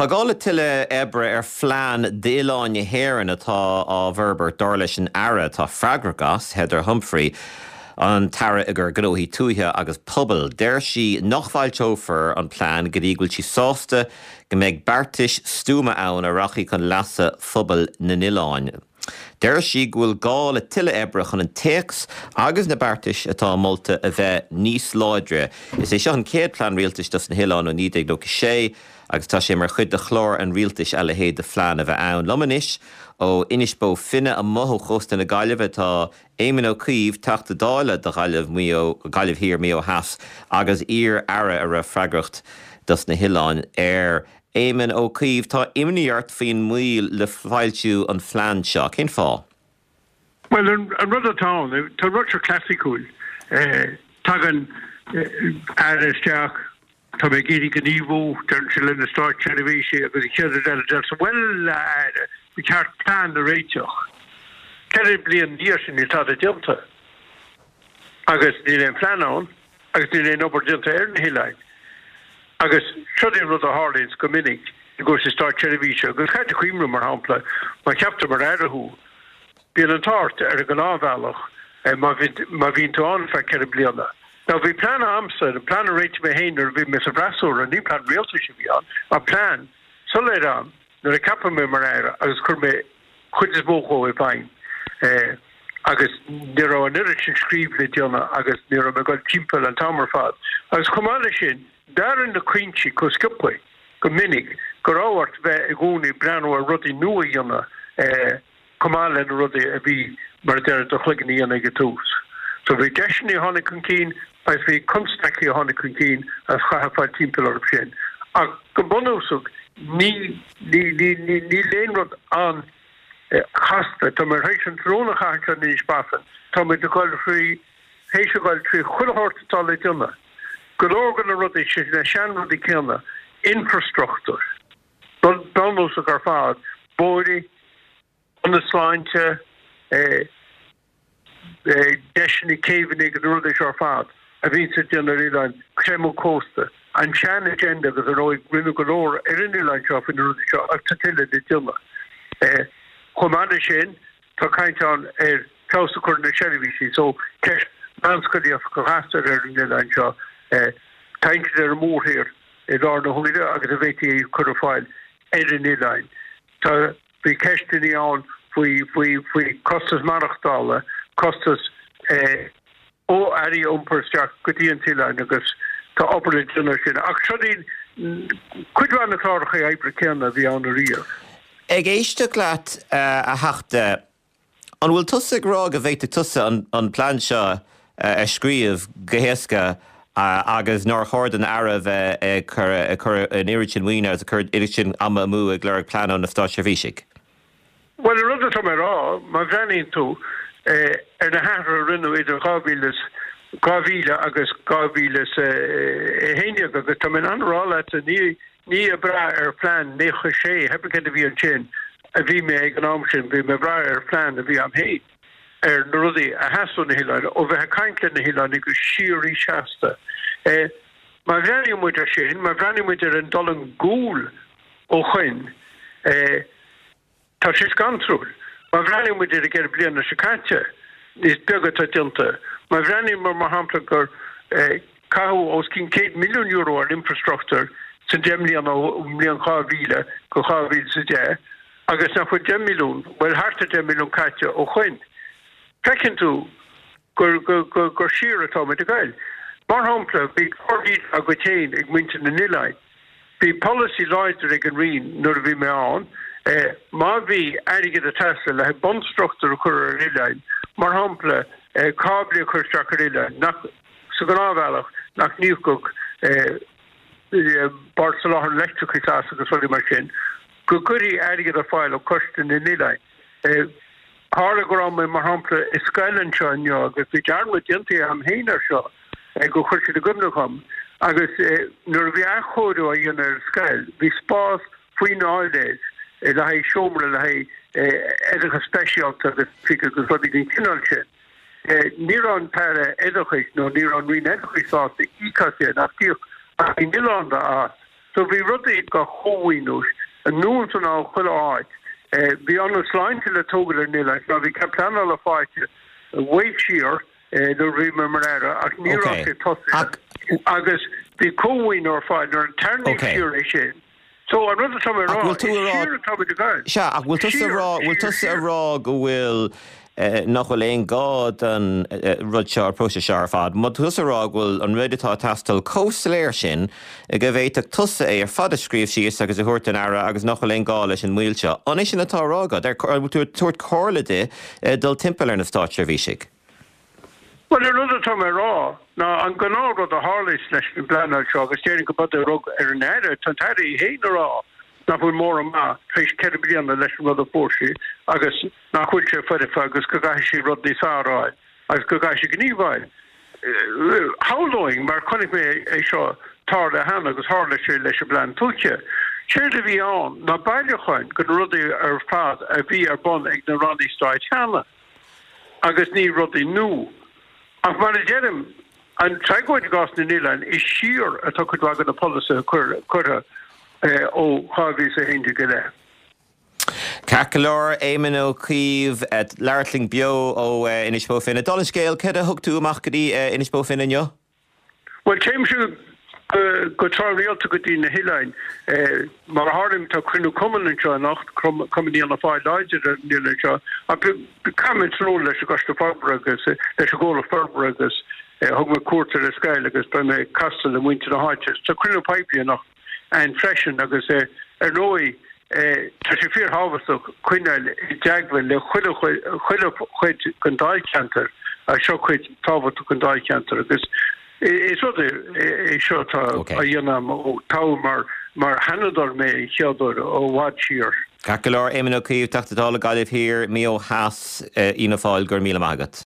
Tá gála tuile ebre ar flean d'Oileáin Héireann atá á bhforbairt dár leis an aire tá freagragas Heather Humphrey an tara agur gróthaí tuaithe agus pobl. D'fhéar sí nach bhfail teofer an plán go dtíghil sí sásta go mbeidh beartais stúma ann a rachaí chun leasa phobal na N-Oileáin. D'fhéar sí go bhfuil gála tuile ebre chun an téacs agus na beartais atá molta a bheith níos láidre. Is é seo an céad plán rialtais das na N-Oileáin ó 1996 agus tá sé mar chuid de chlár an rialtais eile héad de phleán a bheith ann. Lomanis ó Innisbó finna a mothú chósta na gaiilibh atá éimeann ó Caoimh teacht a dála de gaiilibh thír mío heas agus ar aire ar a freagracht das na N-Oileáin ar éimeann ó Caoimh tá imníart faoin maoil le fáiltiú an phleán seo. Cén fá? Well, an rud atá tá ruidtear clasicúil tagan aire isteach tá mé géirí go níomhú se lena stáit teilehíise agus chéad deile delsa bhfuil le aire we can't plan the réiteach. Terribly an dír sin ní tá a dianta. Agus ní léon plánán, agus ní léon obair dianta ar an hiáin. Agus siúdaí rud a hálíns go minic, go sé start teilehíise, agus chaite chuimra mar hampla, má ceapta mar airithú. Bíon an tart ar an ábhealach, má bhíon tú an feadh terribly anna. Now, bhí plán a amsa, an plán a réite mé héinar bhí mes a bhrasúr, an ní plán réalta se bhí an, a plán, suléir an, nuair a capam mé mar aire agus chur mé chuid is bóchó i bhain agus ní rá an irid sin scríb le dionna agus ní rá mé gáil timpeall an tamar fad agus chumáile sin daran na cuintí go scipa go minic go ráhairt bheith i gcónaí breanú a rudaí nua dionna chumáile na rudaí a bhí mar deire do chuigeanna dionna go tús. So bhí deisina i tháinig chun cín agus bhí constacaí i tháinig chun cín as chathafáil timpeall orb sin ach go bunúsach ní léon rud an chasta tá mar rééis an tróna chaite ní spásan tá mé do gáil faoi hééis a gáil trí chuilthirtatá le dionna go lágan a rudaí sin na seanrúdaí céanna infrastruchtúr donúsach ar fád bóirí na sláinte deisina céimhnig an rudaéis ar fád a bhín sa dionna riáin cremú cósta an sean agenda agus a roiig rinne go leir ar in Ireland seo in ruúdaí seo ach tá tuile de dionna. Chumáile sin tá caiint an ar trása chur na seilehíise, so ceist anscoíoh go heastar ar in Ireland seo tainte ar mórthair i lár na thuide agus a bheittí chur fáil ar in Ireland. Tá bhí ceistenaí an faoi costas marachtála, costas ó airí iompaisteach go dtíon Ireland agus tá opla dionna sin ach siúdaí cuidhán na chláircha ébre céanna bhí an riamh. Ag éisteach leat a theachta an bhfuil tusaigh rá go bhféidir tusa an plán seo a scríomh go héasca agus nár chuir an aire bheith chur an irid sin mhuiine agus a chur irid sin ama mú ag leir plán an atá sé bhísigh. Well, i rud atá mé rá má bhreaníonn tú ar na hathra rinne idir Gavila agus Gavila Henia agus tá mé anrála ní a bra ar plán ní chu sé hebcin a bhí an sin a bhí mé ag an am sin bhí mé bra ar plán a bhí am héad ar na rudaí a heasú na hiáin ó bheith caiintle na hiáin go siúí seasta. Má bhreanim muidir sin, má bhreanim muidir an dolan gúil ó chuin tá si gantrúil. Má bhreanim muidir a gur blianana se caite is begad tá dianta. Má bhreanim mar mar hampla gur caú os cin €1 milliún ar infrastruchtúr san $10 million chaile go chaile sa dé, agus na chu $10 milliún, bhfuil hartta $10 milliún caite ó chuin. Pecinn tú gur siar atá mé a gail. Mar hampla bhí ordaí a go téin ag muinte na N-Oileáin. Bhí policy láidir ag an rion nuair a bhí mé an, má bhí airige a tasa le heb bonstruchtúr chur ar N-Oileáin, mar hampla cábli a chur stracarile sa gan ábhealach nach níomhcog bar sa láthir leictúchaí as agus bhí mar sin go cuirí airige a fáil ó costa na N-Oileáin. Hála go rá mé mar hampla is scailan seo anneo agus bhí dearmid dianta am héanaar seo go chuir sé do gomnacham agus nuair bhí a chóirú a dhéanaar scail bhí spás faoin áilnéid le haid seomra le haid éidecha speisialta agus figur go rudí an cinál sin. Níor an para éideachis nó níor an rion éideachis áta ícaise nach tíoch ach i N-Oileáin a So bhí rudaí go chomhaoinúis a nuas an á chuile áid. Bhí an sláinte le tógadar níla, ná bhí captainna le fáilte waithsír do bhí mar aire ach níoráach é tosaí agus bhí chomhaoinúir fáil ar an tarnaí siúr é sin. So I'm not talking about will Nacholain God and Rudshar Proshar Fad, Mutusarog will on Redditha Tastal Coast Lershin, Gaveta Tussa Air Fadascree she is as a Hortanara, Agus Nacholain Gaulish and Wilcha, Onishin Ataraga, they're to a tort corlade, Del Timpeler and Stotcher Vishik. Well, another time raw. Now, I'm going to go to the Harley's National Plan, I'm staring about the rug Ernada, Tantari, Hainara, Napulmorama, Fish Caribbean, the National Mother Porshi, Agus, Nakucha Fedefagus, Kagashi, Rodney Sarai, Agus Kagashi Gnevai. How long, Marconic Esha, Tarda Hannah, Agus Harley, Lesha Blan Tucha, Cherry Vion, Nabaliohan, could Rodney Erfad, a Via Bon, Ignorani Strike Hannah, Agus Ni Rodney New. I've managed him and try going to Gosney Nilan is sheer a token wagon of policy curra oh Harvey's a hinge there. Cackler, Eamon O'Keefe, at Lartling Bio O Inishbofin at Dolan Scale, Keda Hook to Machkadi Inishbofin and yo? Well Chameshu Gotarriel to good in the Hilline, Marharim to Crino Comelincha and coming on the 5 lines at Nilincha. I comments roll that she got to Farbrogus, that she go to Farbrogus, Hogma Court to the Sky, like as by the Castle and Winter Hodges. So Crino Pipe and Freshen, like I say, and Roy, Tashifir Harvest of Quinal, Jagwell, the Huddle Kundai Cantor, I shock with Tava to Kundai Cantor. It's not a shot a Yanam or Taumar, Mar Hanador May, Chiodor, or Watchier. Kakalor, Eamon O'Keefe, Tachtatal, Galif here, Mio Haas, Ina Falger, Mila Magat.